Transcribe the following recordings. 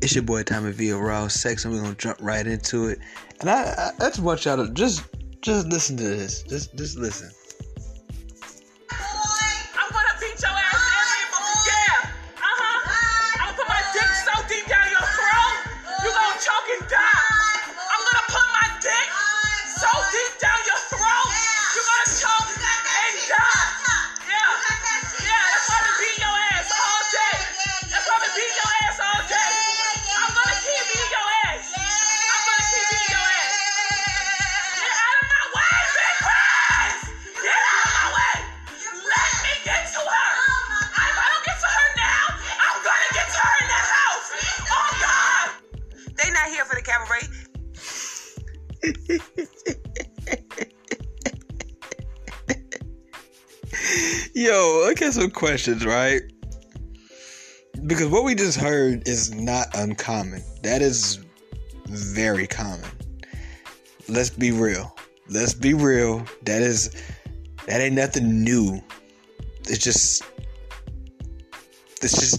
It's your boy Tommy V of Raw Sex, and we're gonna jump right into it. And I just want y'all to just listen to this. Just listen. I'm gonna beat your ass every yeah. I'm gonna put my dick so deep down your throat, you gonna choke and die. I'm gonna put my dick so deep down your throat, you gonna choke and die. Yeah, that's why I'm gonna beat your ass all day. That's why I'm gonna beat your ass all day. Yo, I got some questions, right? Because what we just heard is not uncommon. That is very common. Let's be real. That ain't nothing new. It's just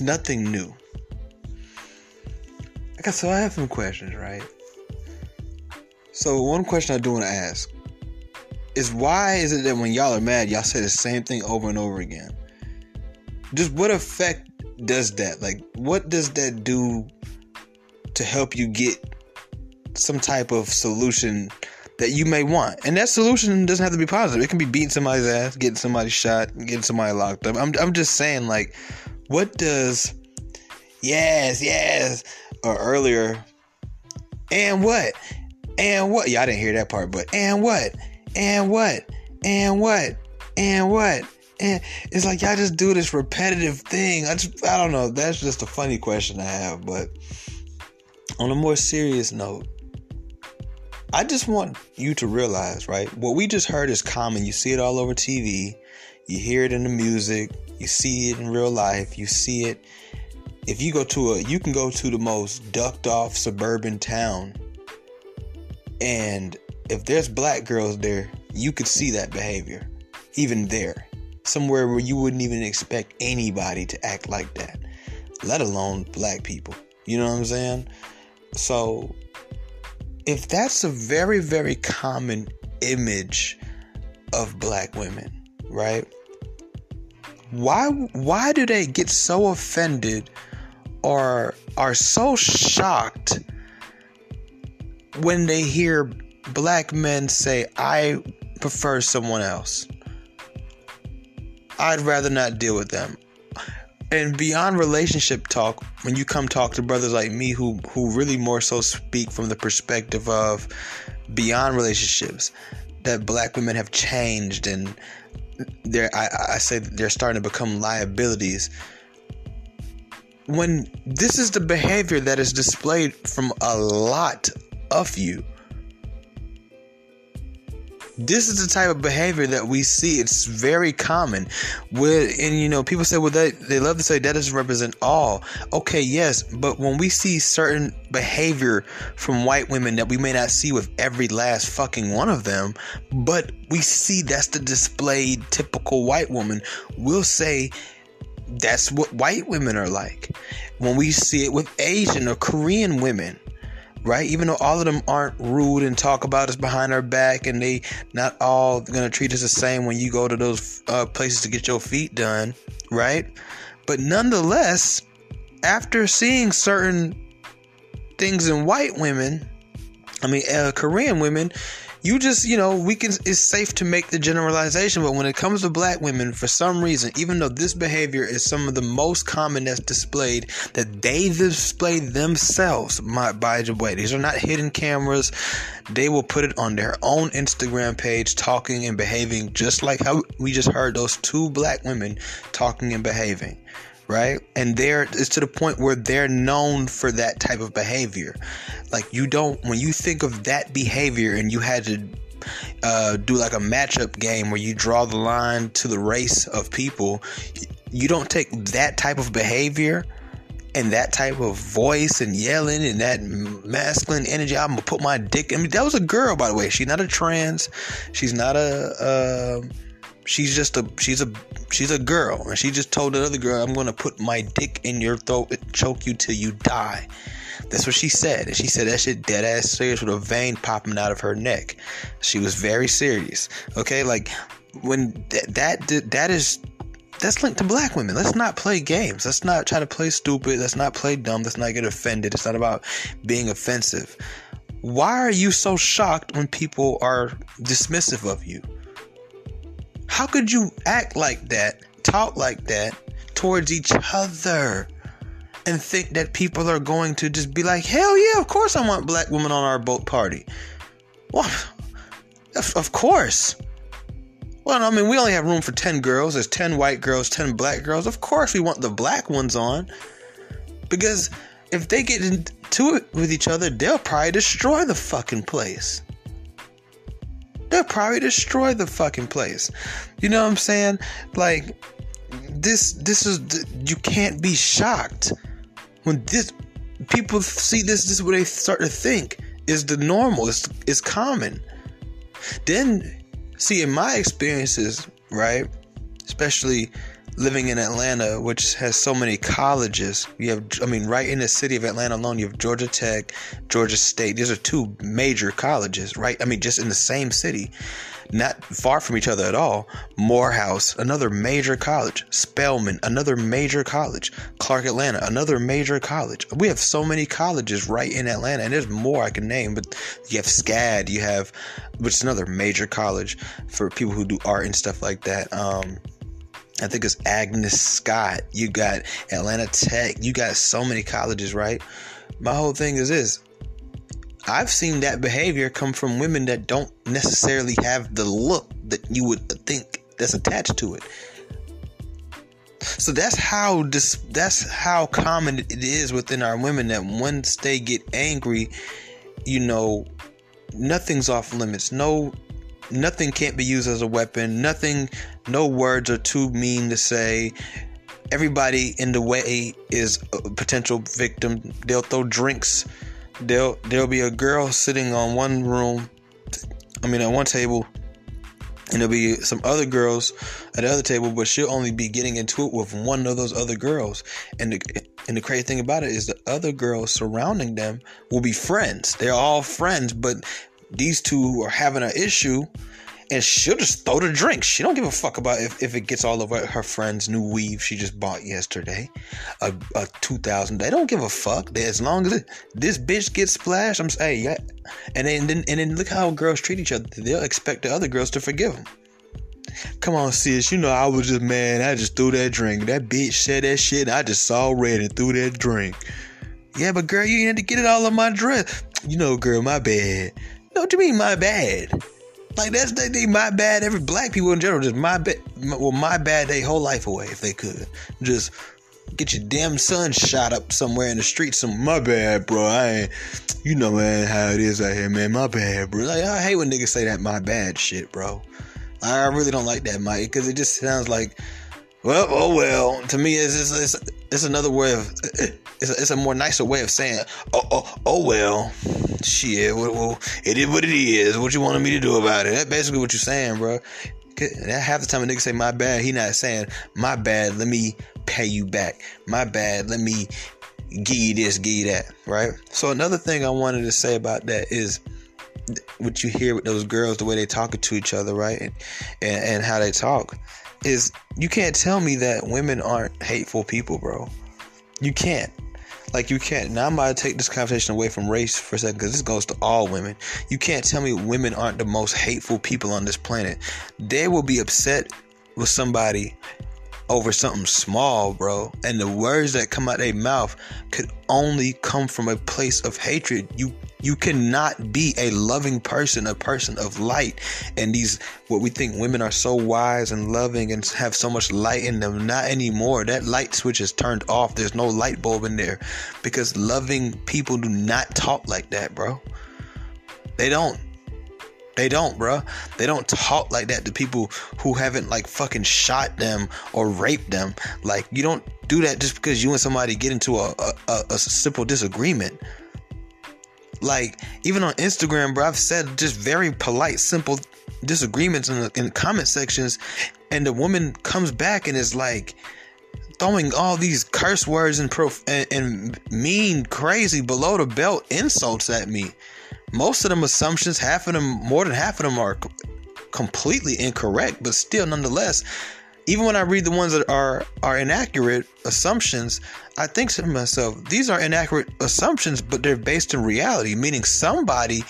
nothing new. So I have some questions, right? So one question I do want to ask is, why is it that when y'all are mad, y'all say the same thing over and over again? Just what effect does that? Like, what does that do to help you get some type of solution that you may want? And that solution doesn't have to be positive. It can be beating somebody's ass, getting somebody shot, getting somebody locked up. I'm just saying, like, what does yes or earlier and what y'all didn't hear that part, but and what and it's like y'all just do this repetitive thing. I don't know, that's just a funny question I have. But on a more serious note, I just want you to realize, right, what we just heard is common. You see it all over TV, you hear it in the music, you see it in real life, you see it. If you go to you can go to the most ducked off suburban town, and if there's black girls there, you could see that behavior even there, somewhere where you wouldn't even expect anybody to act like that, let alone black people. You know what I'm saying? So if that's a very, very common image of black women, right? Why do they get so offended or are so shocked when they hear black men say, I prefer someone else, I'd rather not deal with them? And beyond relationship talk, when you come talk to brothers like me who really more so speak from the perspective of beyond relationships, that black women have changed, and I say they're starting to become liabilities. When this is the behavior that is displayed from a lot of you, this is the type of behavior that we see. It's very common. People say, well, they love to say that doesn't represent all. Okay, yes, but when we see certain behavior from white women that we may not see with every last fucking one of them, but we see that's the displayed typical white woman, we'll say that's what white women are like. When we see it with Asian or Korean women, right? Even though all of them aren't rude and talk about us behind our back, and they not all gonna treat us the same when you go to those places to get your feet done, right? But nonetheless, after seeing certain things in Korean women, you just, it's safe to make the generalization. But when it comes to black women, for some reason, even though this behavior is some of the most common that's displayed, that they display themselves, by the way, these are not hidden cameras. They will put it on their own Instagram page, talking and behaving just like how we just heard those two black women talking and behaving, right? And it's to the point where they're known for that type of behavior. Like, when you think of that behavior and you had to do like a matchup game where you draw the line to the race of people, you don't take that type of behavior and that type of voice and yelling and that masculine energy. I'm gonna put my dick. I mean, that was a girl, by the way. She's not a trans. She's not a She's a girl, and she just told another girl, "I'm gonna put my dick in your throat and choke you till you die." That's what she said, and she said that shit dead ass serious with a vein popping out of her neck. She was very serious. Okay, like when that's linked to black women. Let's not play games. Let's not try to play stupid. Let's not play dumb. Let's not get offended. It's not about being offensive. Why are you so shocked when people are dismissive of you? How could you act like that, talk like that towards each other, and think that people are going to just be like, hell yeah, of course I want black women on our boat party. Well, of course. Well, I mean, we only have room for 10 girls. There's 10 white girls, 10 black girls. Of course we want the black ones on. Because if they get into it with each other, they'll probably destroy the fucking place. They'll probably destroy the fucking place. You know what I'm saying? Like, this is... You can't be shocked. When this... People see this is what they start to think is the normal. It's common. Then, see, in my experiences, right? Especially living in Atlanta, which has so many colleges. You have, I mean, right in the city of Atlanta alone, you have Georgia Tech, Georgia State. These are two major colleges, right? I mean, just in the same city, not far from each other at all. Morehouse, another major college. Spelman, another major college. Clark Atlanta, another major college. We have so many colleges right in Atlanta, and there's more I can name, but you have SCAD, you have, which is another major college for people who do art and stuff like that. I think it's Agnes Scott. You got Atlanta Tech. You got so many colleges, right? My whole thing is this. I've seen that behavior come from women that don't necessarily have the look that you would think that's attached to it. So that's how common it is within our women that once they get angry, you know, nothing's off limits. Nothing can't be used as a weapon. Nothing, no words are too mean to say. Everybody in the way is a potential victim. They'll throw drinks. There'll be a girl sitting on one table, and there'll be some other girls at the other table, but she'll only be getting into it with one of those other girls. And the crazy thing about it is the other girls surrounding them will be friends. They're all friends, but these two are having an issue, and she'll just throw the drink. She don't give a fuck about if it gets all over her friend's new weave she just bought yesterday, a $2,000. They don't give a fuck. As long as this bitch gets splashed, I'm saying, hey, yeah. And then look how girls treat each other. They'll expect the other girls to forgive them. Come on, sis. You know I was just mad. I just threw that drink. That bitch said that shit. And I just saw red and threw that drink. Yeah, but girl, you had to get it all on my dress. You know, girl, my bad. What do you mean my bad? Like that's they my bad. Every black people in general just my bad. Well, my bad their whole life away if they could. Just get your damn son shot up somewhere in the street. Some my bad, bro. I ain't, you know, man, how it is out here, man. My bad, bro. Like I hate when niggas say that my bad shit, bro. I really don't like that, Mike, because it just sounds like, well, oh well. To me, it's another way of it's a more nicer way of saying, oh well. Shit, well, it is what it is. What you wanted me to do about it? That's basically what you're saying, bro. Half the time a nigga say my bad, he not saying my bad, let me pay you back. My bad, let me give you this, give you that, right? So another thing I wanted to say about that is what you hear with those girls, the way they talking to each other, right? And how they talk is, you can't tell me that women aren't hateful people, bro. You can't. Like, you can't. Now I'm about to take this conversation away from race for a second, because this goes to all women. You can't tell me women aren't the most hateful people on this planet. They will be upset with somebody over something small, bro. And the words that come out their mouth could only come from a place of hatred. You cannot be a loving person, a person of light. And these, what we think women are so wise and loving and have so much light in them, not anymore. That light switch is turned off. There's no light bulb in there, because loving people do not talk like that, bro. They don't, bro. They don't talk like that to people who haven't, like, fucking shot them or raped them. Like, you don't do that just because you and somebody get into a simple disagreement. Like, even on Instagram, bro, I've said just very polite, simple disagreements in the comment sections, And the woman comes back and is like throwing all these curse words and mean, crazy, below the belt insults at me. Most of them assumptions, half of them, more than half of them are completely incorrect, but still nonetheless, even when I read the ones that are inaccurate assumptions, I think to myself, these are inaccurate assumptions, but they're based in reality, meaning somebody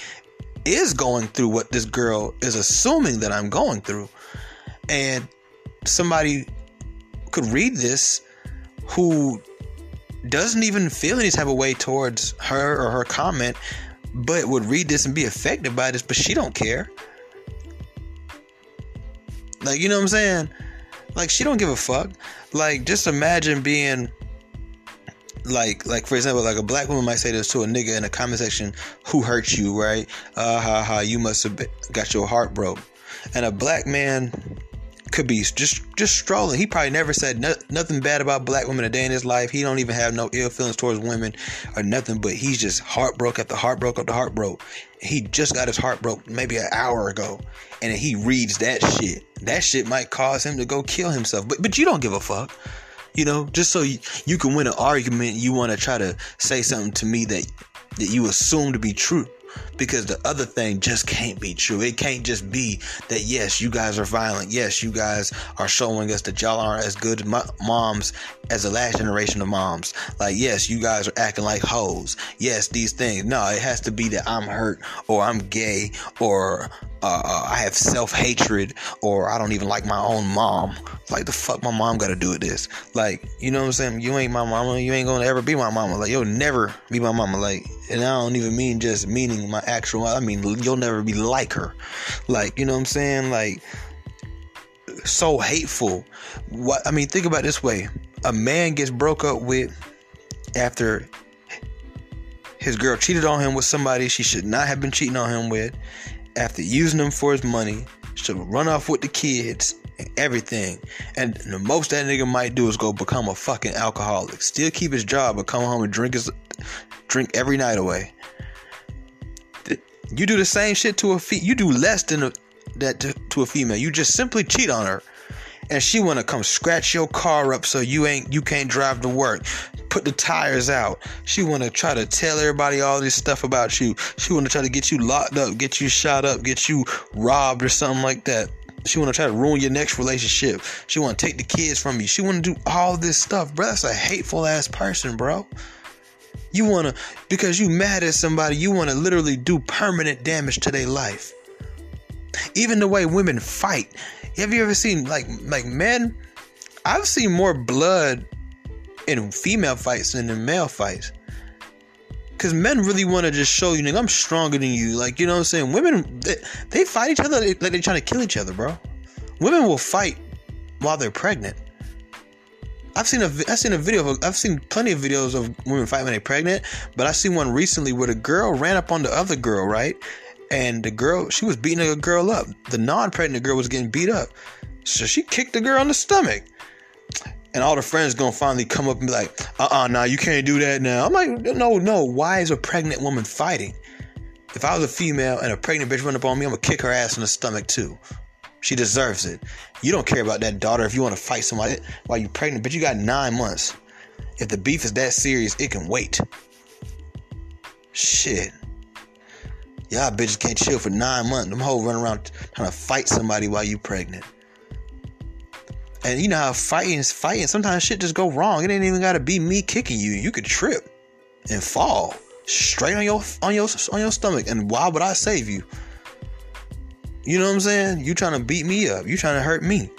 is going through what this girl is assuming that I'm going through. And somebody could read this who doesn't even feel any type of way towards her or her comment, but would read this and be affected by this, but she don't care. Like, you know what I'm saying? Like, she don't give a fuck. Like, just imagine being like for example, like a black woman might say this to a nigga in a comment section, who hurt you, right? You must have got your heart broke. And a black man could be just strolling. He probably never said nothing bad about black women a day in his life. He don't even have no ill feelings towards women or nothing, but he's just heartbroken after heartbroken after heartbroken. He just got his heart broke maybe an hour ago, and he reads that shit. That shit might cause him to go kill himself, but you don't give a fuck. You know, just so you can win an argument, you want to try to say something to me that you assume to be true, because the other thing just can't be true. It can't just be that, yes, you guys are violent. Yes, you guys are showing us that y'all aren't as good moms as the last generation of moms. Like, yes, you guys are acting like hoes. Yes, these things. No, it has to be that I'm hurt, or I'm gay, or I have self-hatred, or I don't even like my own mom. Like, the fuck my mom got to do with this? Like, you know what I'm saying? You ain't my mama. You ain't going to ever be my mama. Like, you'll never be my mama. Like, and I don't even mean just meaning my actual mama. I mean, you'll never be like her. Like, you know what I'm saying? Like, so hateful. What I mean, think about it this way. A man gets broke up with after his girl cheated on him with somebody she should not have been cheating on him with, after using him for his money, should run off with the kids and everything. And the most that nigga might do is go become a fucking alcoholic, still keep his job, but come home and drink every night away. You do the same shit to a female. You do less than that to a female. You just simply cheat on her, and she want to come scratch your car up so you can't drive to work, put the tires out. She want to try to tell everybody all this stuff about you. She want to try to get you locked up, get you shot up, get you robbed or something like that. She want to try to ruin your next relationship. She want to take the kids from you. She want to do all this stuff, bro. That's a hateful ass person, bro. You want to, because you mad at somebody, you want to literally do permanent damage to their life. Even the way women fight. Have you ever seen like men? I've seen more blood in female fights than in male fights, because men really want to just show you, nigga, I'm stronger than you. Like, you know what I'm saying? Women, they fight each other like they're trying to kill each other, bro. Women will fight while they're pregnant. I've seen plenty of videos of women fight when they're pregnant, but I seen one recently where the girl ran up on the other girl, right? And the girl, she was beating a girl up. The non-pregnant girl was getting beat up, so she kicked the girl in the stomach. And all the friends gonna finally come up and be like, nah, you can't do that now. I'm like, no. Why is a pregnant woman fighting? If I was a female and a pregnant bitch run up on me, I'm gonna kick her ass in the stomach too. She deserves it. You don't care about that daughter if you want to fight somebody while you're pregnant, but you got 9 months. If the beef is that serious, it can wait. Shit. Y'all bitches can't chill for 9 months. Them hoes run around trying to fight somebody while you pregnant. And you know how fighting is fighting. Sometimes shit just go wrong. It ain't even gotta be me kicking you. You could trip and fall straight on your stomach. And why would I save you? You know what I'm saying? You trying to beat me up. You trying to hurt me.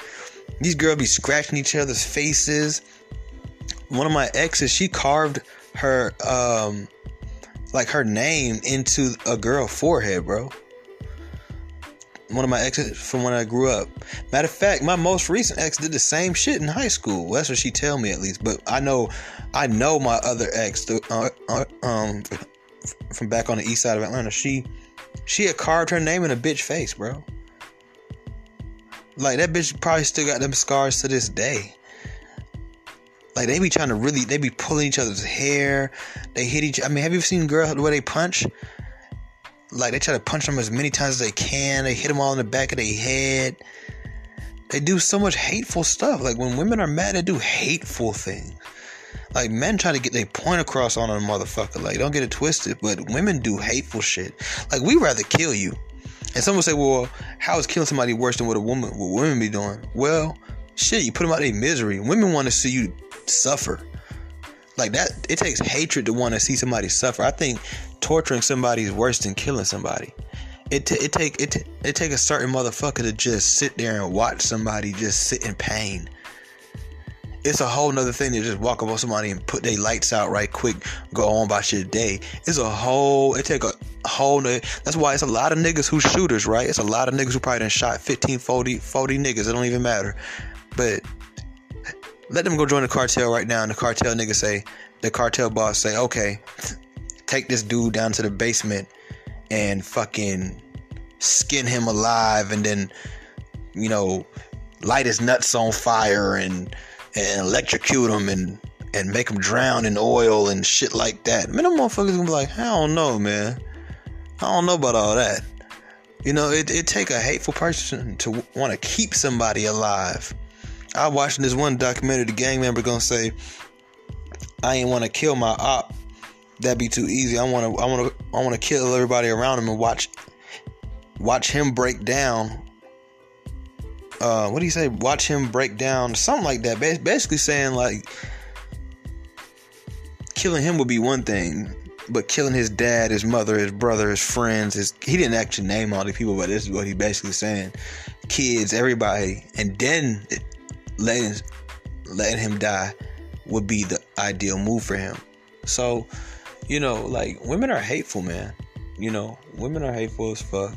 These girls be scratching each other's faces. One of my exes, she carved her her name into a girl's forehead, bro. One of my exes from when I grew up. Matter of fact, my most recent ex did the same shit in high school. Well, that's what she tell me, at least. But I know my other ex from back on the east side of Atlanta. She had carved her name in a bitch face, bro. Like, that bitch probably still got them scars to this day. Like, they be pulling each other's hair. They hit each, I mean, have you ever seen girls the way they punch? Like, they try to punch them as many times as they can. They hit them all in the back of their head. they do so much hateful stuff. Like, when women are mad, they do hateful things. Like, men try to get their point across on a motherfucker. Like, don't get it twisted, but women do hateful shit. Like, we'd rather kill you. And someone say, well, how is killing somebody worse than what women be doing? Well, shit, you put them out of their misery. Women want to see you suffer. Like, that, it takes hatred to want to see somebody suffer. I think torturing somebody is worse than killing somebody. It take a certain motherfucker to just sit there and watch somebody just sit in pain. It's a whole nother thing to just walk up on somebody and put their lights out right quick, go on about your day. It take a whole nother, that's why it's a lot of niggas who shooters, right? It's a lot of niggas who probably done shot 15, 40 niggas. It don't even matter. But let them go join the cartel right now, and the cartel boss say, okay, take this dude down to the basement and fucking skin him alive, and then, you know, light his nuts on fire and electrocute him and make him drown in oil and shit like that. Man, them motherfuckers gonna be like, I don't know, man. I don't know about all that. You know, it take a hateful person to want to keep somebody alive. I watched this one documentary, the gang member gonna say, I ain't want to kill my op. That'd be too easy. I wanna kill everybody around him and watch him break down. What do you say? Watch him break down, something like that. Basically saying, like, killing him would be one thing, but killing his dad, his mother, his brother, his friends, he didn't actually name all these people, but this is what he basically saying: kids, everybody, and then letting him die would be the ideal move for him. So, you know, like, women are hateful, man. You know, women are hateful as fuck.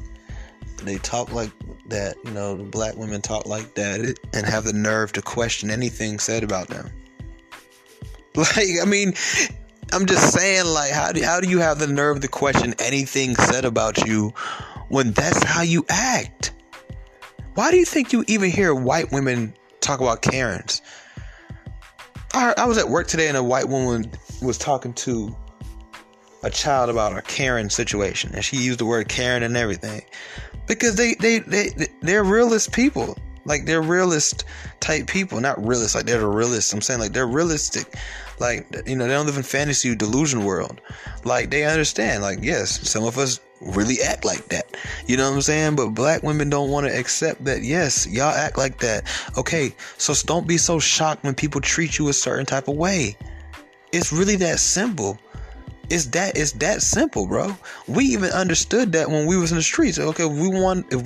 They talk like that, you know, the black women talk like that and have the nerve to question anything said about them. Like, I mean, I'm just saying, like, how do you have the nerve to question anything said about you when that's how you act? Why do you think you even hear white women talk about Karens? I was at work today and a white woman was talking to a child about a Karen situation, and she used the word Karen and everything. Because they're realist people. Like, they're realist type people. Not realist, like they're the realist. I'm saying, like, they're realistic. Like, you know, they don't live in fantasy delusion world. Like, they understand, like, yes, some of us really act like that. You know what I'm saying? But black women don't want to accept that, yes, y'all act like that. Okay, so don't be so shocked when people treat you a certain type of way. It's really that simple. It's that simple, bro. We even understood that when we was in the streets. Okay, if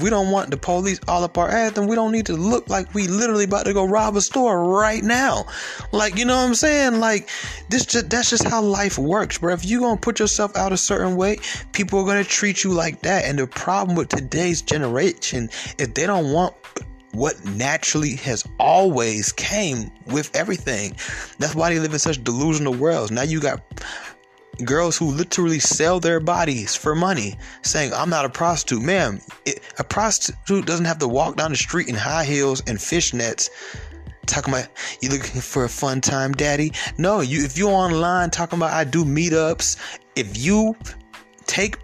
we don't want the police all up our ass, then we don't need to look like we literally about to go rob a store right now. Like, you know what I'm saying? Like, that's just how life works, bro. If you gonna put yourself out a certain way, people are gonna treat you like that. And the problem with today's generation is they don't want what naturally has always came with everything. That's why they live in such delusional worlds. Now you got girls who literally sell their bodies for money, saying, I'm not a prostitute. Ma'am, a prostitute doesn't have to walk down the street in high heels and fishnets talking about, you looking for a fun time, daddy? No, if you're online talking about, I do meetups, if you take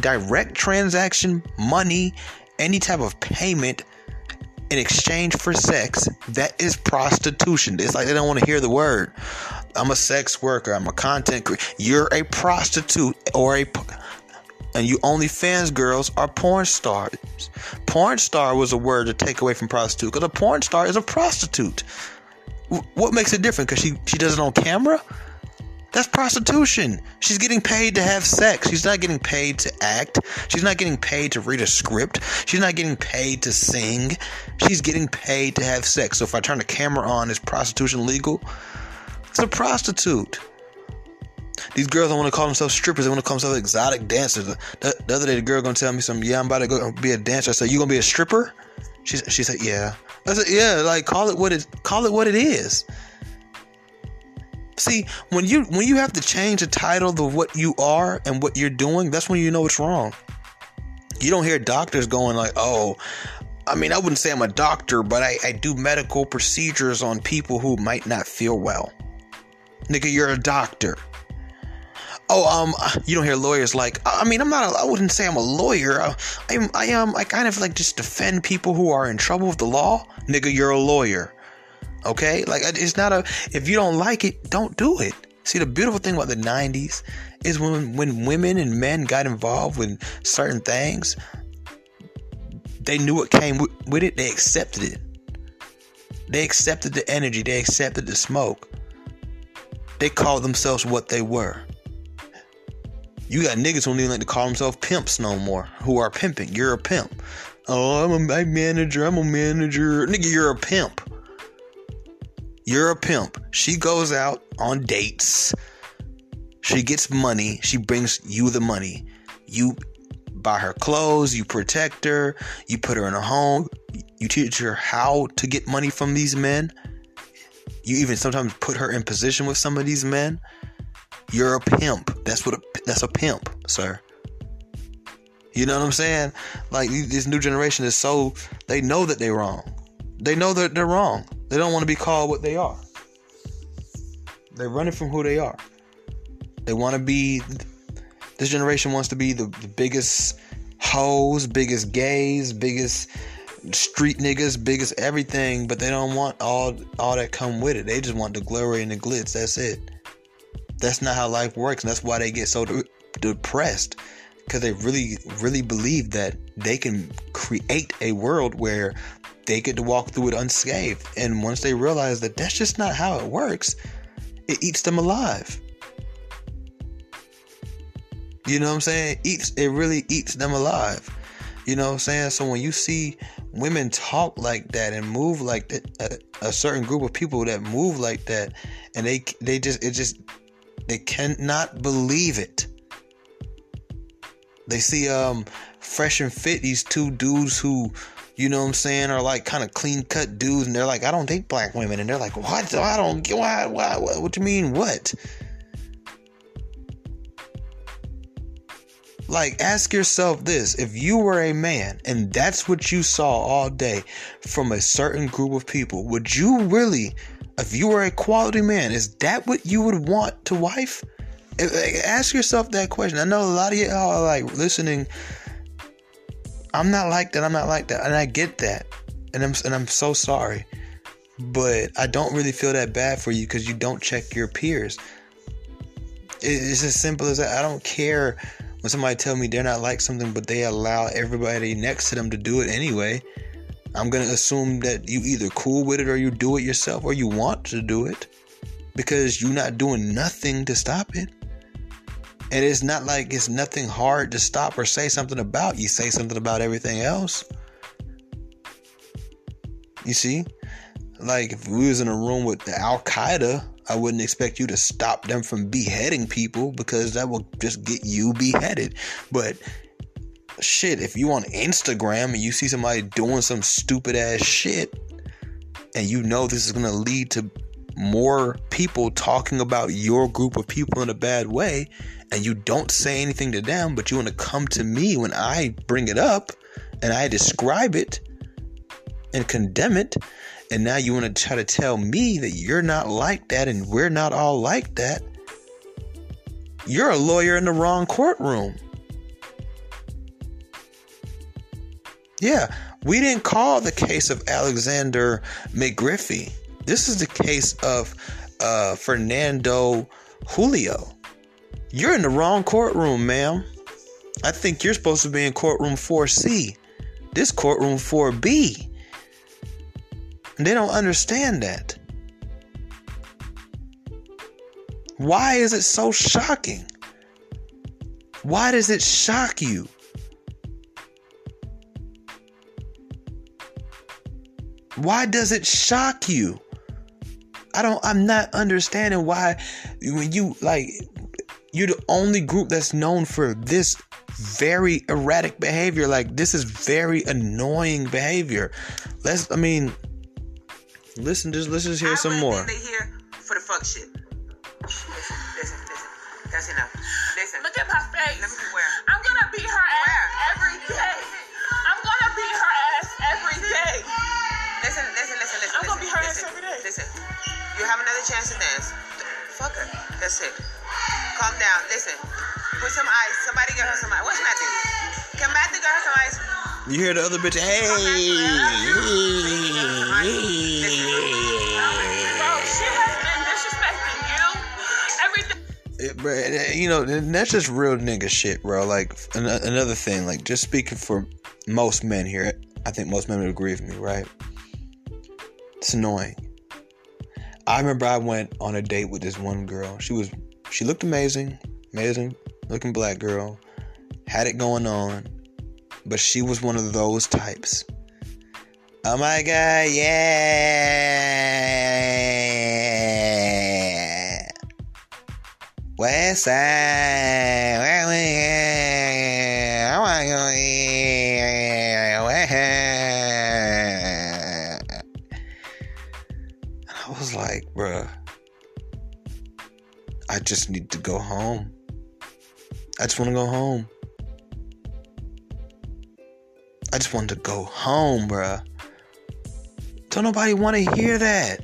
direct transaction money, any type of payment in exchange for sex, that is prostitution. It's like they don't want to hear the word. I'm a sex worker. I'm a content creator. You're a prostitute and you OnlyFans girls are porn stars. Porn star was a word to take away from prostitute, because a porn star is a prostitute. What makes it different? Because she does it on camera? That's prostitution. She's getting paid to have sex. She's not getting paid to act. She's not getting paid to read a script. She's not getting paid to sing. She's getting paid to have sex. So if I turn the camera on, is prostitution legal? It's a prostitute. These girls don't want to call themselves strippers. They want to call themselves exotic dancers. The other day, the girl gonna tell me something. Yeah, I'm about to go be a dancer. I said, you gonna be a stripper? She said, yeah. I said, yeah. Like, call it what it is. See, when you have to change the title of what you are and what you're doing, that's when you know it's wrong. You don't hear doctors going like, oh, I mean, I wouldn't say I'm a doctor, but I do medical procedures on people who might not feel well. Nigga, you're a doctor. you don't hear lawyers like, I wouldn't say I'm a lawyer. I kind of like just defend people who are in trouble with the law. Nigga, you're a lawyer. Okay? Like, it's not if you don't like it, don't do it. See, the beautiful thing about the 90s is when women and men got involved with certain things, they knew what came with it. They accepted it. They accepted the energy. They accepted the smoke. They called themselves what they were. You got niggas who don't even like to call themselves pimps no more, who are pimping. You're a pimp. Oh, I'm a manager. Nigga, you're a pimp. You're a pimp. She goes out on dates. She gets money. She brings you the money. You buy her clothes. You protect her. You put her in a home. You teach her how to get money from these men. You even sometimes put her in position with some of these men. You're a pimp. That's a pimp, sir. You know what I'm saying? Like, this new generation is so, they know that they're wrong. They know that they're wrong. They don't want to be called what they are. They're running from who they are. They want to be, this generation wants to be the biggest hoes, biggest gays, biggest street niggas, biggest everything, but they don't want all that come with it. They just want the glory and the glitz. That's it. That's not how life works, and that's why they get so depressed, because they really, really believe that they can create a world where they get to walk through it unscathed. And once they realize that that's just not how it works, it eats them alive. You know what I'm saying? It really eats them alive. You know what I'm saying? So when you see women talk like that and move like that, a certain group of people that move like that, and they cannot believe it. They see Fresh and Fit, these two dudes who, you know what I'm saying, are like kind of clean cut dudes, and they're like, I don't date black women, and they're like, what? I don't get why what do you mean what? Like, ask yourself this. If you were a man and that's what you saw all day from a certain group of people, would you really, if you were a quality man, is that what you would want to wife? Ask yourself that question. I know a lot of y'all are like listening. I'm not like that. And I get that. And I'm so sorry. But I don't really feel that bad for you, because you don't check your peers. It's as simple as that. I don't care when somebody tell me they're not like something, but they allow everybody next to them to do it anyway. I'm going to assume that you either cool with it, or you do it yourself, or you want to do it, because you're not doing nothing to stop it. And it's not like it's nothing hard to stop or say something about. You say something about everything else. You see, like, if we was in a room with the Al-Qaeda, I wouldn't expect you to stop them from beheading people, because that will just get you beheaded. But shit, if you on Instagram and you see somebody doing some stupid ass shit, and you know this is going to lead to more people talking about your group of people in a bad way, and you don't say anything to them, but you want to come to me when I bring it up and I describe it and condemn it, and now you want to try to tell me that you're not like that and we're not all like that. You're a lawyer in the wrong courtroom. Yeah, we didn't call the case of Alexander McGriffey. This is the case of Fernando Julio. You're in the wrong courtroom, ma'am. I think you're supposed to be in courtroom 4C. This courtroom 4B. They don't understand that. Why is it so shocking? Why does it shock you? Why does it shock you? I'm not understanding why, when you, like, you're the only group that's known for this very erratic behavior. Like, this is very annoying behavior. Listen, just hear some more. Been here for the fuck shit. Listen. That's enough. Listen. Look at my face. Let me be where. I'm gonna beat her ass every day. I'm gonna beat her ass every day. Listen. I'm gonna beat her ass every day. Listen. You have another chance to dance. Fuck her. That's it. calm down. Listen, put some ice. Somebody get her some ice. What's Matthew? Can Matthew get her some ice? You hear the other bitch? Hey. Come on, she has been disrespecting you. Everything. You know, that's just real nigga shit, bro. Like another thing, like just speaking for most men here, I think most men would agree with me, right? It's annoying. I remember I went on a date with this one girl. She looked amazing looking black girl, had it going on, but she was one of those types. Oh my God, yeah. West side, where we at? I want to go here. I was like, bruh, I just need to go home. I just want to go home. I just wanted to go home, bruh. Don't nobody want to hear that.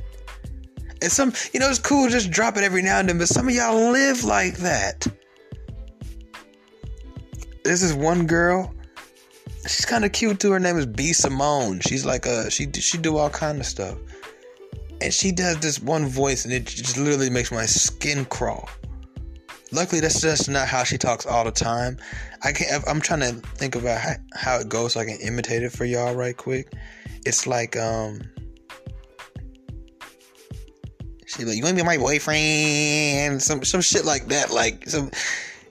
And some, you know, it's cool to just drop it every now and then, but some of y'all live like that. This is one girl. She's kind of cute too. Her name is B. Simone. She's like, she do all kind of stuff. And she does this one voice, and it just literally makes my skin crawl. Luckily, that's just not how she talks all the time. I'm trying to think about how it goes so I can imitate it for y'all right quick. It's like, she's like, you want to be my boyfriend? Some shit like that. Like,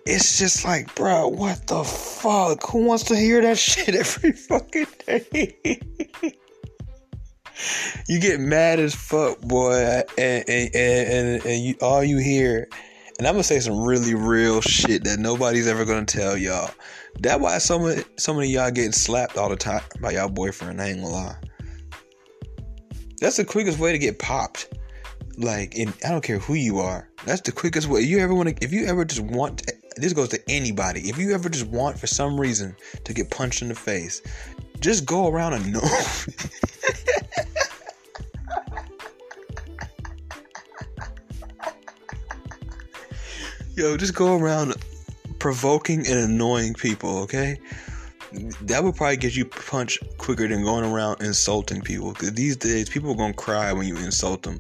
it's just like, bro, what the fuck? Who wants to hear that shit every fucking day? You get mad as fuck, boy, and you, all you hear, and I'm gonna say some really real shit that nobody's ever gonna tell y'all. That's why so many of y'all getting slapped all the time by y'all boyfriend. I ain't gonna lie. That's the quickest way to get popped. Like, and I don't care who you are. That's the quickest way. If you ever just want to, this goes to anybody. If you ever just want for some reason to get punched in the face, just go around and know. Yo, just go around provoking and annoying people, okay? That would probably get you punched quicker than going around insulting people. Because these days, people are going to cry when you insult them.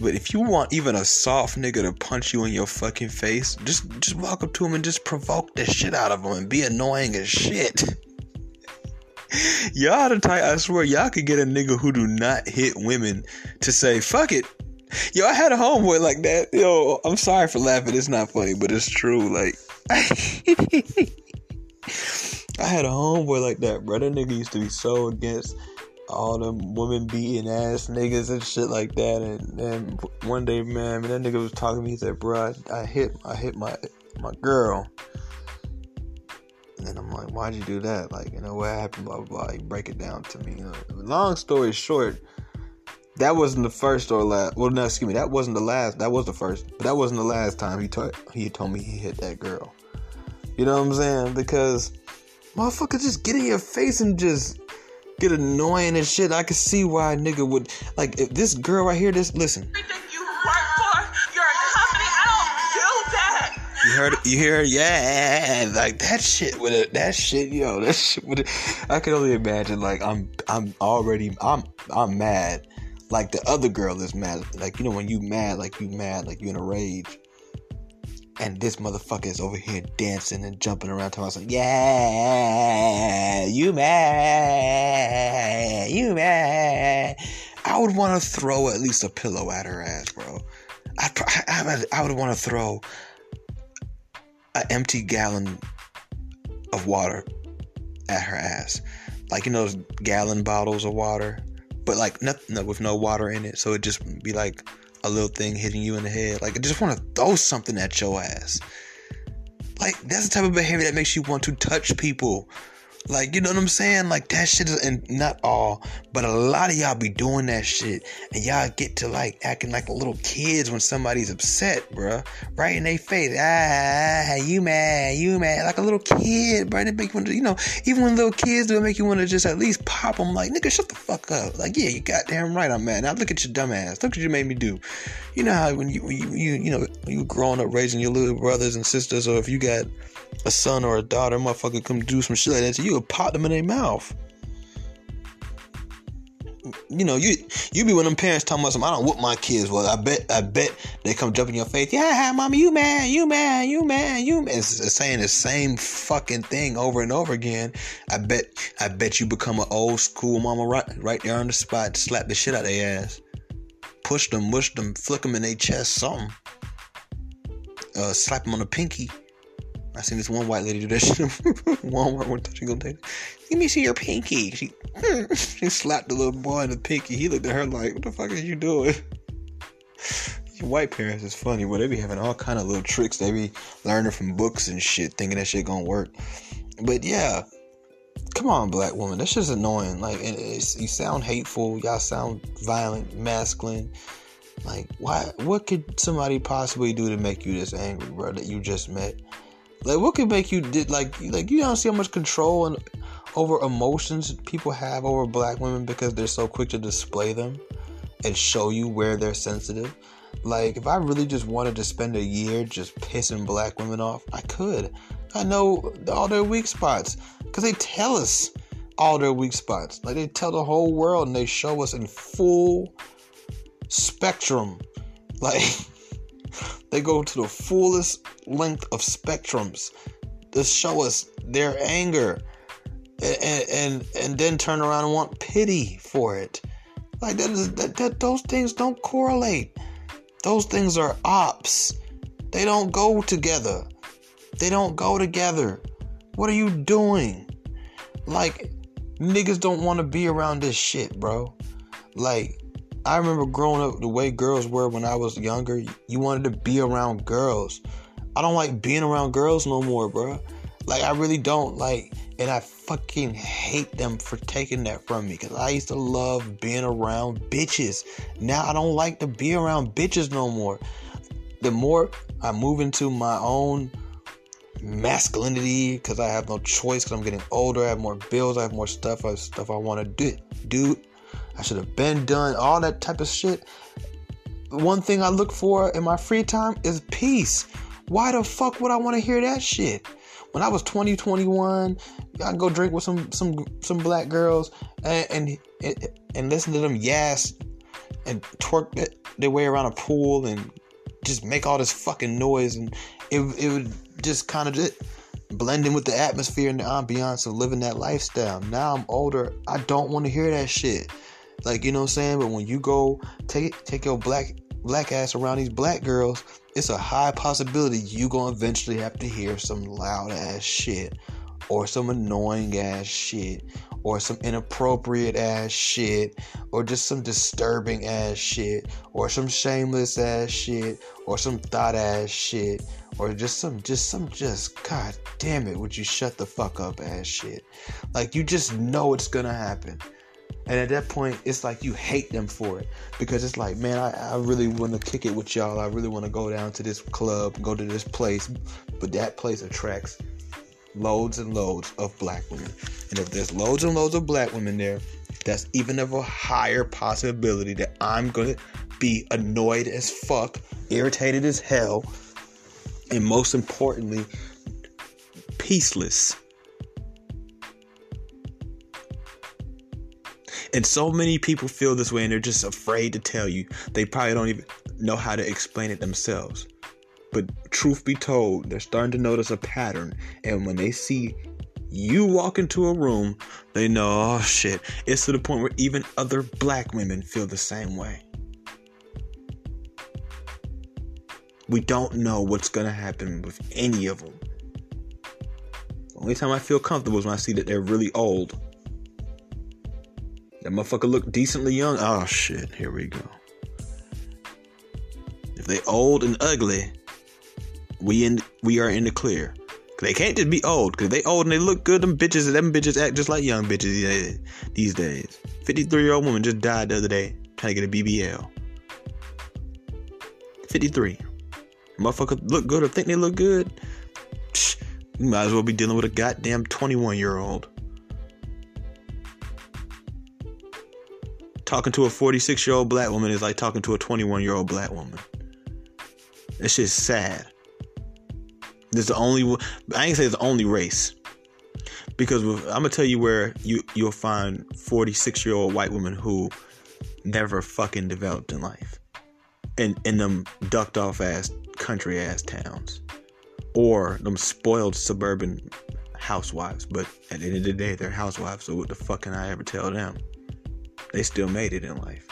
But if you want even a soft nigga to punch you in your fucking face, just walk up to him and just provoke the shit out of him and be annoying as shit. Y'all the type, I swear, y'all could get a nigga who do not hit women to say, fuck it. Yo, I had a homeboy like that. Yo, I'm sorry for laughing. It's not funny, but it's true. Like, I had a homeboy like that, bro. That nigga used to be so against all them women beating ass niggas and shit like that. And then one day, man, that nigga was talking to me. He said, bro, I hit my girl. And I'm like, why'd you do that? Like, you know, what happened? Blah, blah, blah. He break it down to me. You know, long story short, that wasn't the first or last. Well, no, excuse me. That wasn't the last. That was the first. But that wasn't the last time he told me he hit that girl. You know what I'm saying? Because motherfuckers just get in your face and just get annoying and shit. I could see why a nigga would. Like, if this girl right here, listen. Everything you work for, you're a company. I don't do that. You heard it? You hear it? Yeah. Like, that shit with it. That shit, yo. That shit with it. I can only imagine, like, I'm mad. Like the other girl is mad. Like, you know, when you mad, like you in a rage. And this motherfucker is over here dancing and jumping around talking about, yeah, you mad. I would want to throw at least a pillow at her ass, bro. I would want to throw an empty gallon of water at her ass. Like, you know, those gallon bottles of water. But like nothing with no water in it, so it just be like a little thing hitting you in the head. Like, I just want to throw something at your ass. Like, that's the type of behavior that makes you want to touch people. Like, you know what I'm saying? Like, that shit is, and not all, but a lot of y'all be doing that shit, and y'all get to like acting like little kids when somebody's upset, bruh. Right in their face, you mad, like a little kid, bruh. They make you want to, you know, even when little kids do, it make you want to just at least pop them. Like, nigga, shut the fuck up. Like, yeah, you goddamn right, I'm mad. Now look at your dumb ass. Look what you made me do. you know how when you were growing up raising your little brothers and sisters, or if you got a son or a daughter, motherfucker come do some shit like that to you, would pop them in their mouth. You know, you be one of them parents talking about something, I don't whoop my kids. Well, I bet they come jump in your face. Yeah, mommy, you mad. It's saying the same fucking thing over and over again. I bet you become an old school mama right there on the spot, slap the shit out of their ass. Push them, mush them, flick them in their chest, something. Slap them on the pinky. I seen this one white lady do that shit. One time she gonna take it. Let me see your pinky. She slapped the little boy in the pinky. He looked at her like, what the fuck is you doing? Your white parents is funny, but they be having all kind of little tricks. They be learning from books and shit, thinking that shit gonna work. But yeah, come on, black woman. That shit's annoying. Like, and you sound hateful. Y'all sound violent, masculine. Like, why? What could somebody possibly do to make you this angry, bro, that you just met? Like, what could make you like you don't see how much control and over emotions people have over black women because they're so quick to display them and show you where they're sensitive. Like, if I really just wanted to spend a year just pissing black women off, I could. I know all their weak spots because they tell us all their weak spots. Like, they tell the whole world and they show us in full spectrum. Like, they go to the fullest length of spectrums to show us their anger and then turn around and want pity for it. Like, those things don't correlate. Those things are ops. They don't go together. What are you doing? Like, niggas don't want to be around this shit, bro. Like, I remember growing up the way girls were when I was younger. You wanted to be around girls. I don't like being around girls no more, bro. Like, I really don't. Like, and I fucking hate them for taking that from me, because I used to love being around bitches. Now I don't like to be around bitches no more. The more I move into my own masculinity, because I have no choice, because I'm getting older, I have more bills, I have more stuff, I have stuff I want to do. I should have been done, all that type of shit. One thing I look for in my free time is peace. Why the fuck would I want to hear that shit? When I was 20, 21, I'd go drink with some black girls and listen to them yas and twerk their way around a pool and just make all this fucking noise, and it would just kind of just blend in with the atmosphere and the ambiance of living that lifestyle. Now I'm older, I don't want to hear that shit. Like, you know what I'm saying? But when you go take your black ass around these black girls, it's a high possibility you gonna eventually have to hear some loud ass shit, or some annoying ass shit, or some inappropriate ass shit, or just some disturbing ass shit, or some shameless ass shit, or some thought ass shit, or just god damn it, would you shut the fuck up ass shit. Like, you just know it's gonna happen. And at that point, it's like you hate them for it, because it's like, man, I really want to kick it with y'all. I really want to go down to this club, go to this place. But that place attracts loads and loads of black women. And if there's loads and loads of black women there, that's even of a higher possibility that I'm going to be annoyed as fuck, irritated as hell, and most importantly, peaceless. And so many people feel this way, and they're just afraid to tell you. They probably don't even know how to explain it themselves. But truth be told, they're starting to notice a pattern. And when they see you walk into a room, they know, oh shit. It's to the point where even other black women feel the same way. We don't know what's going to happen with any of them. The only time I feel comfortable is when I see that they're really old. That motherfucker look decently young. Oh shit, here we go. If they old and ugly, we are in the clear. They can't just be old, because they old and they look good. Them bitches act just like young bitches these days. 53-year-old woman just died the other day trying to get a BBL. 53. Motherfucker look good or think they look good. You might as well be dealing with a goddamn 21-year-old. talking to a 46-year-old black woman is like talking to a 21-year-old black woman. It's just sad. This is the only, I ain't say it's the only race, because I'm going to tell you where you'll find 46-year-old white women who never fucking developed in life, in them ducked off ass country ass towns, or them spoiled suburban housewives. But at the end of the day, they're housewives, so what the fuck can I ever tell them? They still made it in life.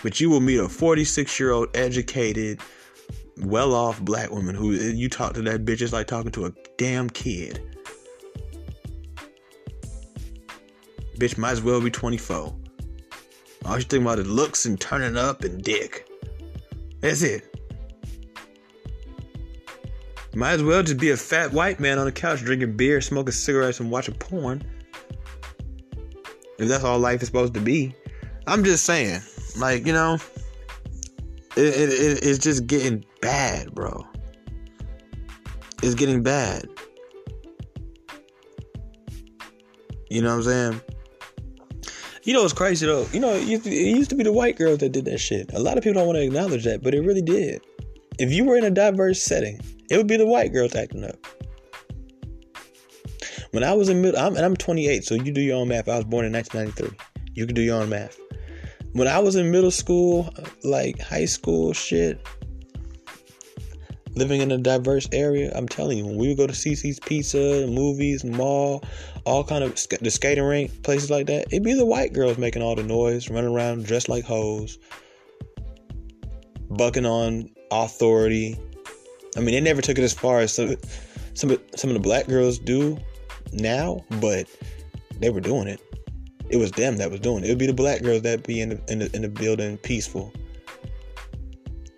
But you will meet a 46-year-old educated, well-off black woman who, you talk to that bitch, it's like talking to a damn kid. Bitch might as well be 24. All you think about is looks and turning up and dick. That's it. Might as well just be a fat white man on the couch drinking beer, smoking cigarettes, and watching porn, if that's all life is supposed to be. I'm just saying, like, you know, it's just getting bad, bro. It's getting bad. You know what I'm saying? You know what's crazy though? You know, it used to be the white girls that did that shit. A lot of people don't want to acknowledge that, but it really did. If you were in a diverse setting, it would be the white girls acting up. When I was in I'm 28, so you do your own math. I was born in 1993. You can do your own math. When I was in middle school, like high school shit, living in a diverse area, I'm telling you, when we would go to CC's Pizza, movies, mall, all kind of the skating rink, places like that, it'd be the white girls making all the noise, running around dressed like hoes, bucking on authority. I mean, they never took it as far as some of the black girls do now, but they were doing it. It was them that was doing it. It would be the black girls that be in the building peaceful.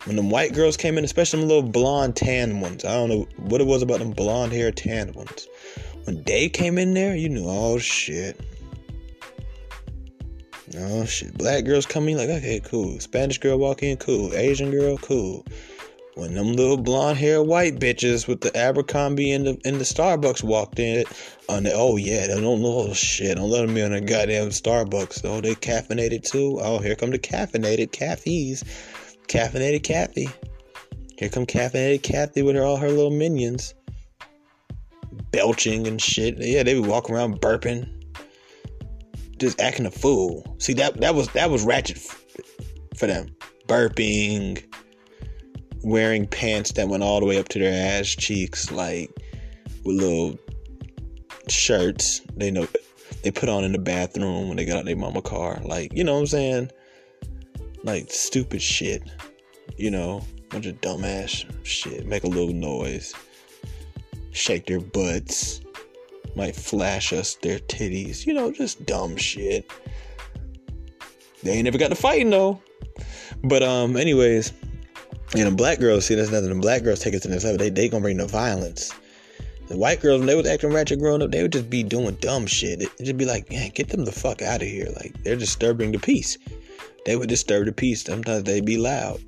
When them white girls came in, especially them little blonde tan ones, I don't know what it was about them blonde hair tan ones. When they came in there, you knew, oh shit. Oh shit. Black girls come in like, okay, cool. Spanish girl walk in, cool. Asian girl, cool. When them little blonde hair white bitches with the Abercrombie in the Starbucks walked in, oh yeah, they don't know shit. Don't let them be in a goddamn Starbucks. Oh, they caffeinated too. Oh, here come the caffeinated Caffees. Caffeinated Kathy. Here come Caffeinated Kathy with all her little minions. Belching and shit. Yeah, they be walking around burping. Just acting a fool. See, that was ratchet for them. Burping. Wearing pants that went all the way up to their ass cheeks, like with little shirts they know they put on in the bathroom when they got out their mama car, like, you know what I'm saying? Like stupid shit, you know, bunch of dumbass shit. Make a little noise, shake their butts, might flash us their titties, you know, just dumb shit. They ain't never got to fighting though. But anyways. And the black girls, see, that's nothing. The black girls take it to the next level. They gonna bring the violence. The white girls, when they was acting ratchet growing up, they would just be doing dumb shit. It'd just be like, man, get them the fuck out of here. Like, they're disturbing the peace. They would disturb the peace. Sometimes they'd be loud.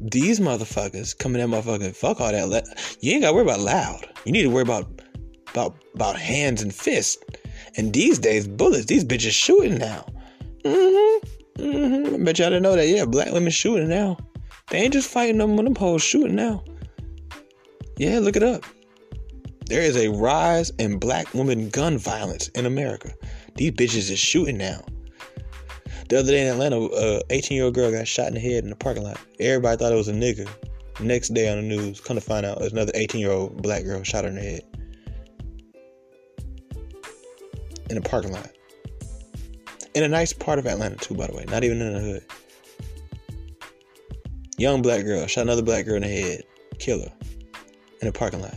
These motherfuckers coming at motherfucking, fuck all that. You ain't gotta worry about loud. You need to worry about hands and fists. And these days, bullets. These bitches shooting now. Mm-hmm. Mm-hmm. I bet y'all didn't know that. Yeah, black women shooting now. They ain't just fighting them when them hoes shooting now. Yeah, look it up. There is a rise in black women gun violence in America. These bitches is shooting now. The other day in Atlanta, an 18-year-old girl got shot in the head in the parking lot. Everybody thought it was a nigga. Next day on the news, come to find out, there's another 18-year-old black girl shot her in the head in the parking lot. In a nice part of Atlanta, too, by the way. Not even in the hood. Young black girl shot another black girl in the head. Killed her. In a parking lot.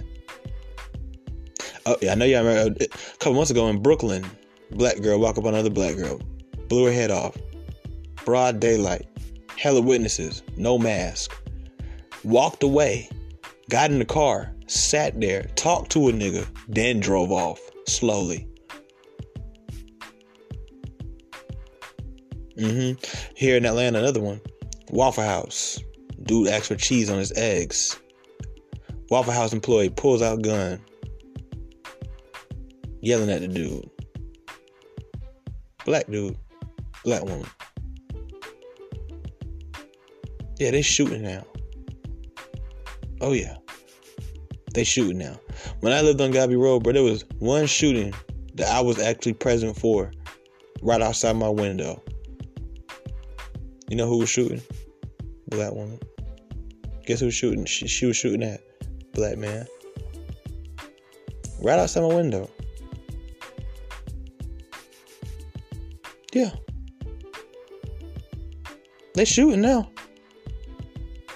Oh, yeah, I know y'all remember. A couple months ago in Brooklyn, black girl walked up on another black girl. Blew her head off. Broad daylight. Hella witnesses. No mask. Walked away. Got in the car. Sat there. Talked to a nigga. Then drove off. Slowly. Mm-hmm. Here in Atlanta, another one. Waffle House. Dude asks for cheese on his eggs. Waffle House employee pulls out gun, yelling at the dude. black dude, black woman. Yeah, they shooting now. Oh yeah, they shooting now. When I lived on Gabi Road, bro, there was one shooting that I was actually present for, right outside my window. You know who was shooting? Black woman. Guess who was shooting? She was shooting at black man. Right outside my window. Yeah. They shooting now.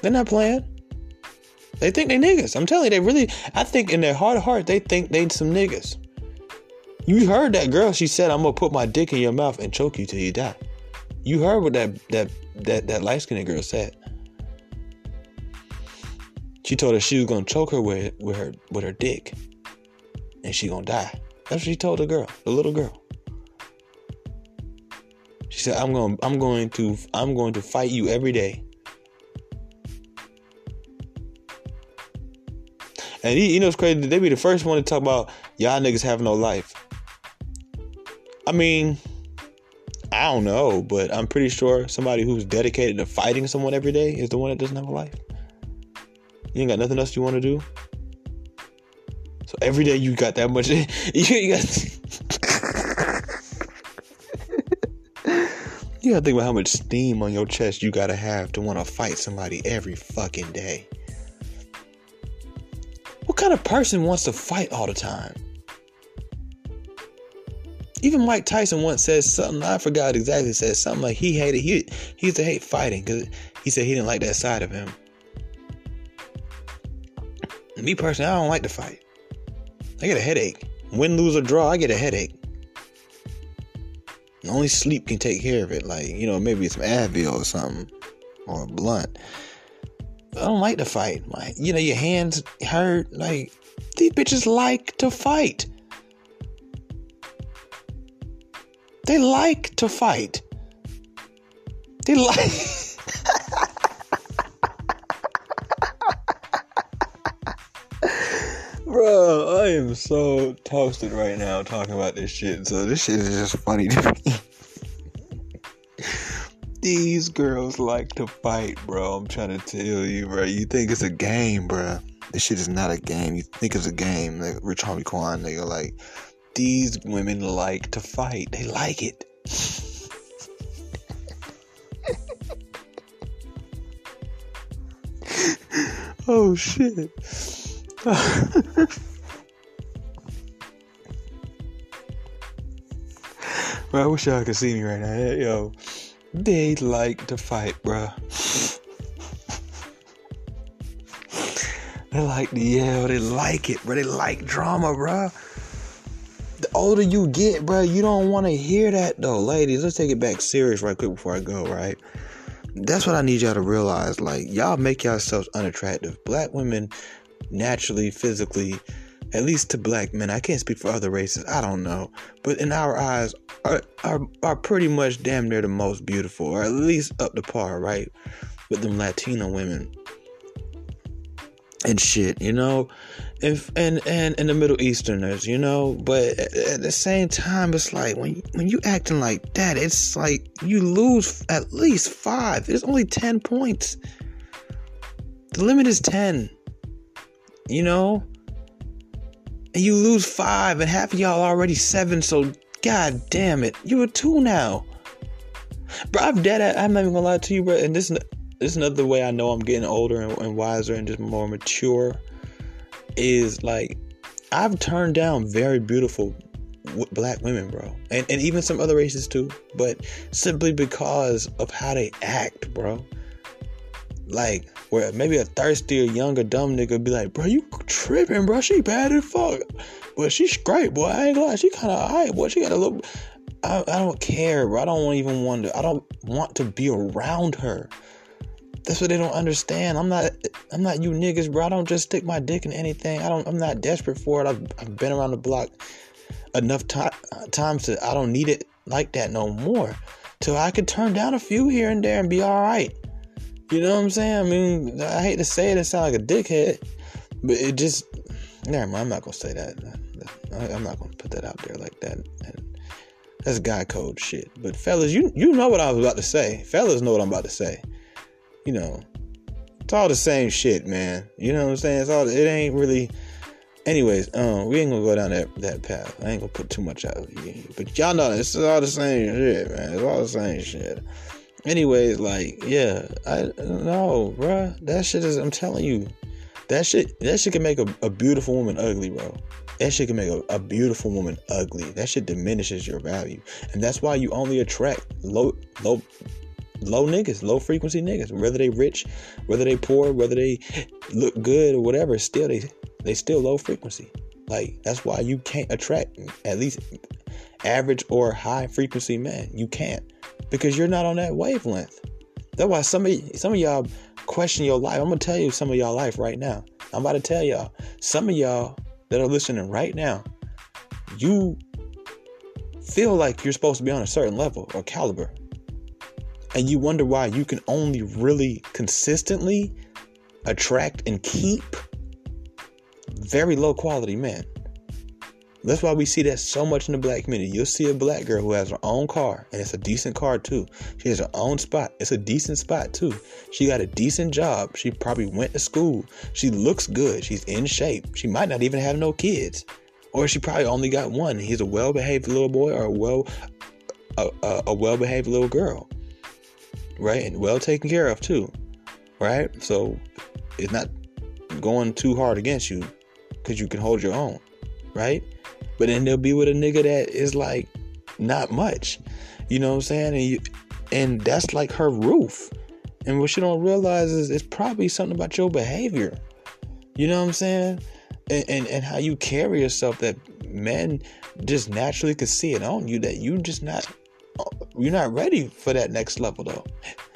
They're not playing. They think they niggas. I'm telling you, they really, I think in their heart of heart, they think they some niggas. You heard that girl. She said, I'm going to put my dick in your mouth and choke you till you die. You heard what that light-skinned girl said. She told her she was going to choke her with her dick. And she going to die. That's what she told the girl, the little girl. She said, I'm going to fight you every day. And you know it's crazy, they be the first one to talk about y'all niggas have no life. I mean, I don't know, but I'm pretty sure somebody who's dedicated to fighting someone every day is the one that doesn't have a life. You ain't got nothing else you want to do. So every day you got that much. You gotta think about how much steam on your chest you gotta have to want to fight somebody every fucking day. What kind of person wants to fight all the time? Even Mike Tyson once said something, I forgot exactly, said something like he used to hate fighting because he said he didn't like that side of him. Me personally, I don't like to fight. I get a headache. Win, lose, or draw, I get a headache. And only sleep can take care of it. Like, you know, maybe some Advil or something. Or a blunt. But I don't like to fight. Like, you know, your hands hurt. Like, these bitches like to fight. They like to fight. They like... Bro, I am so toasted right now talking about this shit. So this shit is just funny to me. These girls like to fight, bro. I'm trying to tell you, bro. You think it's a game, bro. This shit is not a game. You think it's a game. Like Rich Homie Quan, nigga. Like, these women like to fight. They like it. Oh, shit. Bro, I wish y'all could see me right now. Yo, they like to fight, bro. They like to yell. They like it, bro. They like drama, bro. The older you get, bro, you don't want to hear that, though. Ladies, let's take it back serious right quick before I go, right? That's what I need y'all to realize. Like, y'all make yourselves unattractive. Black women... naturally, physically, at least to black men, I can't speak for other races, I don't know, but in our eyes are pretty much damn near the most beautiful, or at least up to par, right, with them Latino women and shit, you know, and the Middle Easterners, you know. But at the same time, it's like when you acting like that, it's like you lose at least 5. It's only 10 points. The limit is 10. You know, and you lose 5, and half of y'all already 7. So, god damn it, you're a 2 now, bro. I'm not even gonna lie to you, bro. And this is another way I know I'm getting older and wiser and just more mature. Is like I've turned down very beautiful black women, bro, and even some other races too, but simply because of how they act, bro. Like, where maybe a thirsty or younger dumb nigga be like, bro, you tripping, bro. She bad as fuck. But she's great, boy. I ain't gonna lie. She kind of alright, boy. She got a little... I don't care, bro. I don't even want to... I don't want to be around her. That's what they don't understand. I'm not you niggas, bro. I don't just stick my dick in anything. I'm not desperate for it. I've been around the block enough times that I don't need it like that no more. So I could turn down a few here and there and be alright. You know what I'm saying? I mean, I hate to say it and sound like a dickhead, but it just... Never mind, I'm not going to say that. I'm not going to put that out there like that. And That's guy code shit. But fellas, you know what I was about to say. Fellas know what I'm about to say. You know, it's all the same shit, man. You know what I'm saying? It ain't really. Anyways, we ain't gonna go down that path. I ain't gonna put too much out of you. But y'all know it's all the same shit, man. It's all the same shit. Anyways, like, yeah, I no, bruh. That shit is. I'm telling you, that shit can make a beautiful woman ugly, bro. That shit can make a beautiful woman ugly. That shit diminishes your value, and that's why you only attract low niggas, low frequency niggas. Whether they rich, whether they poor, whether they look good or whatever, still they still low frequency. Like, that's why you can't attract at least average or high frequency men. You can't, because you're not on that wavelength. That's why some of y'all question your life. I'm gonna tell you some of y'all life right now. I'm about to tell y'all. Some of y'all that are listening right now, you feel like you're supposed to be on a certain level or caliber, and you wonder why you can only really consistently attract and keep very low quality men. That's why we see that so much in the black community. You'll see a black girl who has her own car, and it's a decent car too. She has her own spot. It's a decent spot too. She got a decent job. She probably went to school. She looks good. She's in shape. She might not even have no kids, or she probably only got one. He's a well-behaved little boy or a well-behaved little girl, right? And well taken care of too, right? So it's not going too hard against you, because you can hold your own, right? But then they'll be with a nigga that is like not much, you know what I'm saying? And that's like her roof. And what she don't realize is it's probably something about your behavior, you know what I'm saying? And how you carry yourself, that men just naturally could see it on you, that you're not ready for that next level though.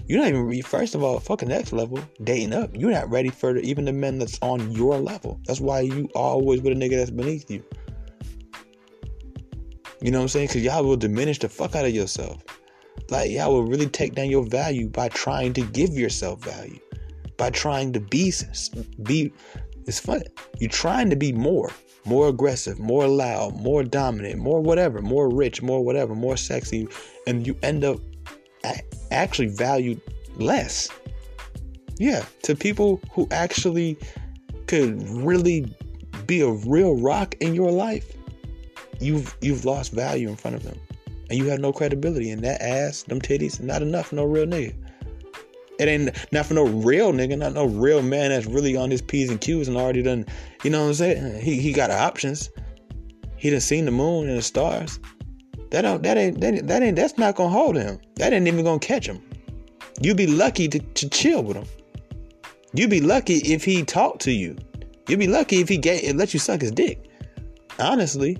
You're not even, first of all, fucking next level, dating up. You're not ready for even the men that's on your level. That's why you always with a nigga that's beneath you. You know what I'm saying? Because y'all will diminish the fuck out of yourself. Like, y'all will really take down your value by trying to give yourself value. By trying to be it's funny. You're trying to be more aggressive, more loud, more dominant, more whatever, more rich, more whatever, more sexy. And you end up actually valued less. Yeah, to people who actually could really be a real rock in your life. You've lost value in front of them, and you have no credibility. And that ass, them titties, not enough for no real nigga. It ain't not for no real nigga, not no real man that's really on his P's and Q's and already done. You know what I'm saying? He got options. He done seen the moon and the stars. That's not gonna hold him. That ain't even gonna catch him. You be lucky to chill with him. You be lucky if he talked to you. You be lucky if he let you suck his dick. Honestly.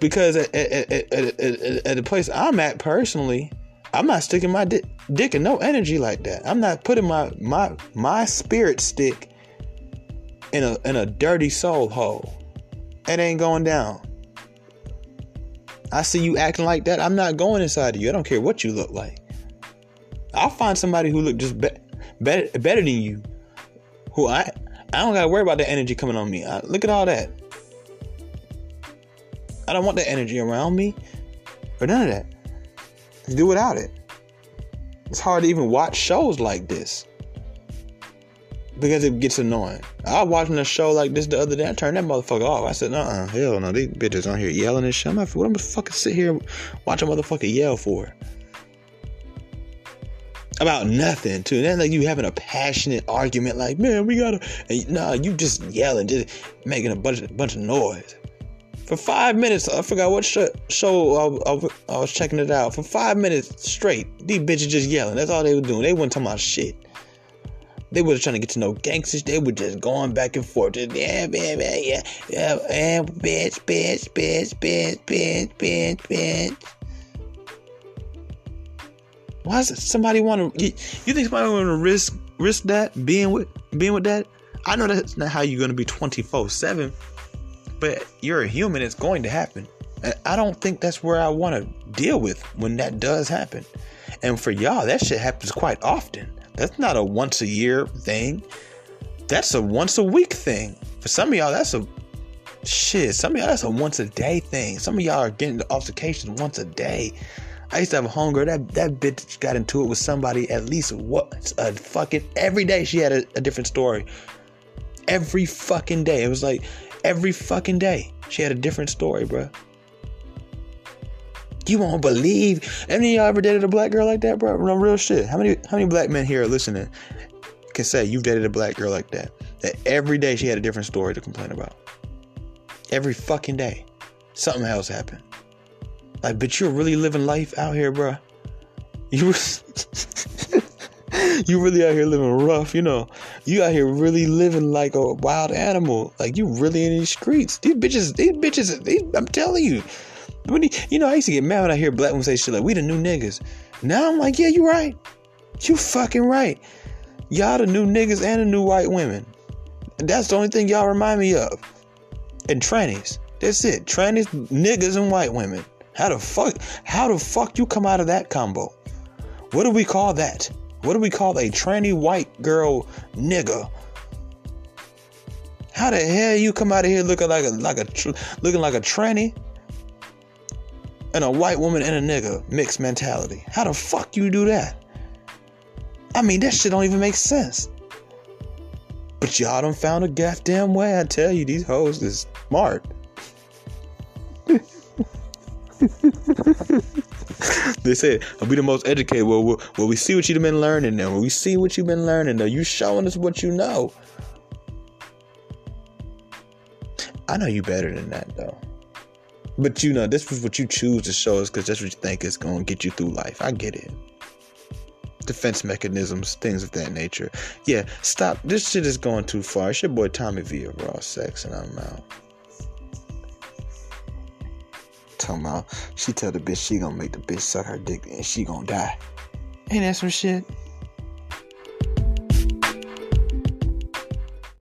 Because at the place I'm at personally, I'm not sticking my dick in no energy like that. I'm not putting my spirit stick in a dirty soul hole. It ain't going down. I see you acting like that, I'm not going inside of you. I don't care what you look like. I'll find somebody who look just better than you. Who I don't gotta worry about that energy coming on me. Look at all that. I don't want that energy around me or none of that. Just do without it. It's hard to even watch shows like this because it gets annoying. I was watching a show like this the other day. I turned that motherfucker off. I said, "Nuh-uh, hell no. These bitches on here yelling and shit. What am I fucking sit here watch a motherfucker yell for?" About nothing, too. That's like you having a passionate argument, like, "Man, we gotta." And, nah, you just yelling, just making a bunch of noise. For 5 minutes, I forgot what show I was checking it out. For 5 minutes straight, these bitches just yelling. That's all they were doing. They weren't talking about shit. They wasn't trying to get to know gangsters. They were just going back and forth. Just, yeah, and bitch. Why does somebody want to? You think somebody want to risk that being with that? I know that's not how you're gonna be 24/7. But you're a human, it's going to happen. And I don't think that's where I want to deal with when that does happen. And for y'all, that shit happens quite often. That's not a once a year thing. That's a once a week thing. For some of y'all, that's a shit, some of y'all, that's a once a day thing. Some of y'all are getting into altercations once a day. I used to have a homegirl, that bitch got into it with somebody at least once a fucking every day. She had a different story. Every fucking day. It was like every fucking day she had a different story, bro. You won't believe. Any of y'all ever dated a black girl like that, bro? No, real shit. How many black men here are listening can say you've dated a black girl like that? That every day she had a different story to complain about. Every fucking day, something else happened. Like, bitch, you're really living life out here, bro. You really out here living rough, you know. You out here really living like a wild animal. Like, you really in these streets. These bitches, I'm telling you. You know, I used to get mad when I hear black women say shit like, we the new niggas. Now I'm like, yeah, you right. You fucking right. Y'all the new niggas and the new white women. That's the only thing y'all remind me of. And trannies. That's it. Trannies, niggas, and white women. How the fuck you come out of that combo? What do we call that? What do we call a tranny white girl nigga? How the hell you come out of here looking like a tranny? And a white woman and a nigga mixed mentality. How the fuck you do that? I mean, that shit don't even make sense. But y'all done found a goddamn way. I tell you, these hoes is smart. They said, I'll be the most educated. Well, we see what you've been learning now. We see what you've been learning now. You showing us what you know. I know you better than that, though. But you know, this is what you choose to show us because that's what you think is going to get you through life. I get it. Defense mechanisms, things of that nature. Yeah, stop. This shit is going too far. It's your boy Tommy V of Raw Sex, and I'm out. Talking about, she tell the bitch she gonna make the bitch suck her dick and she gonna die. Ain't that some shit?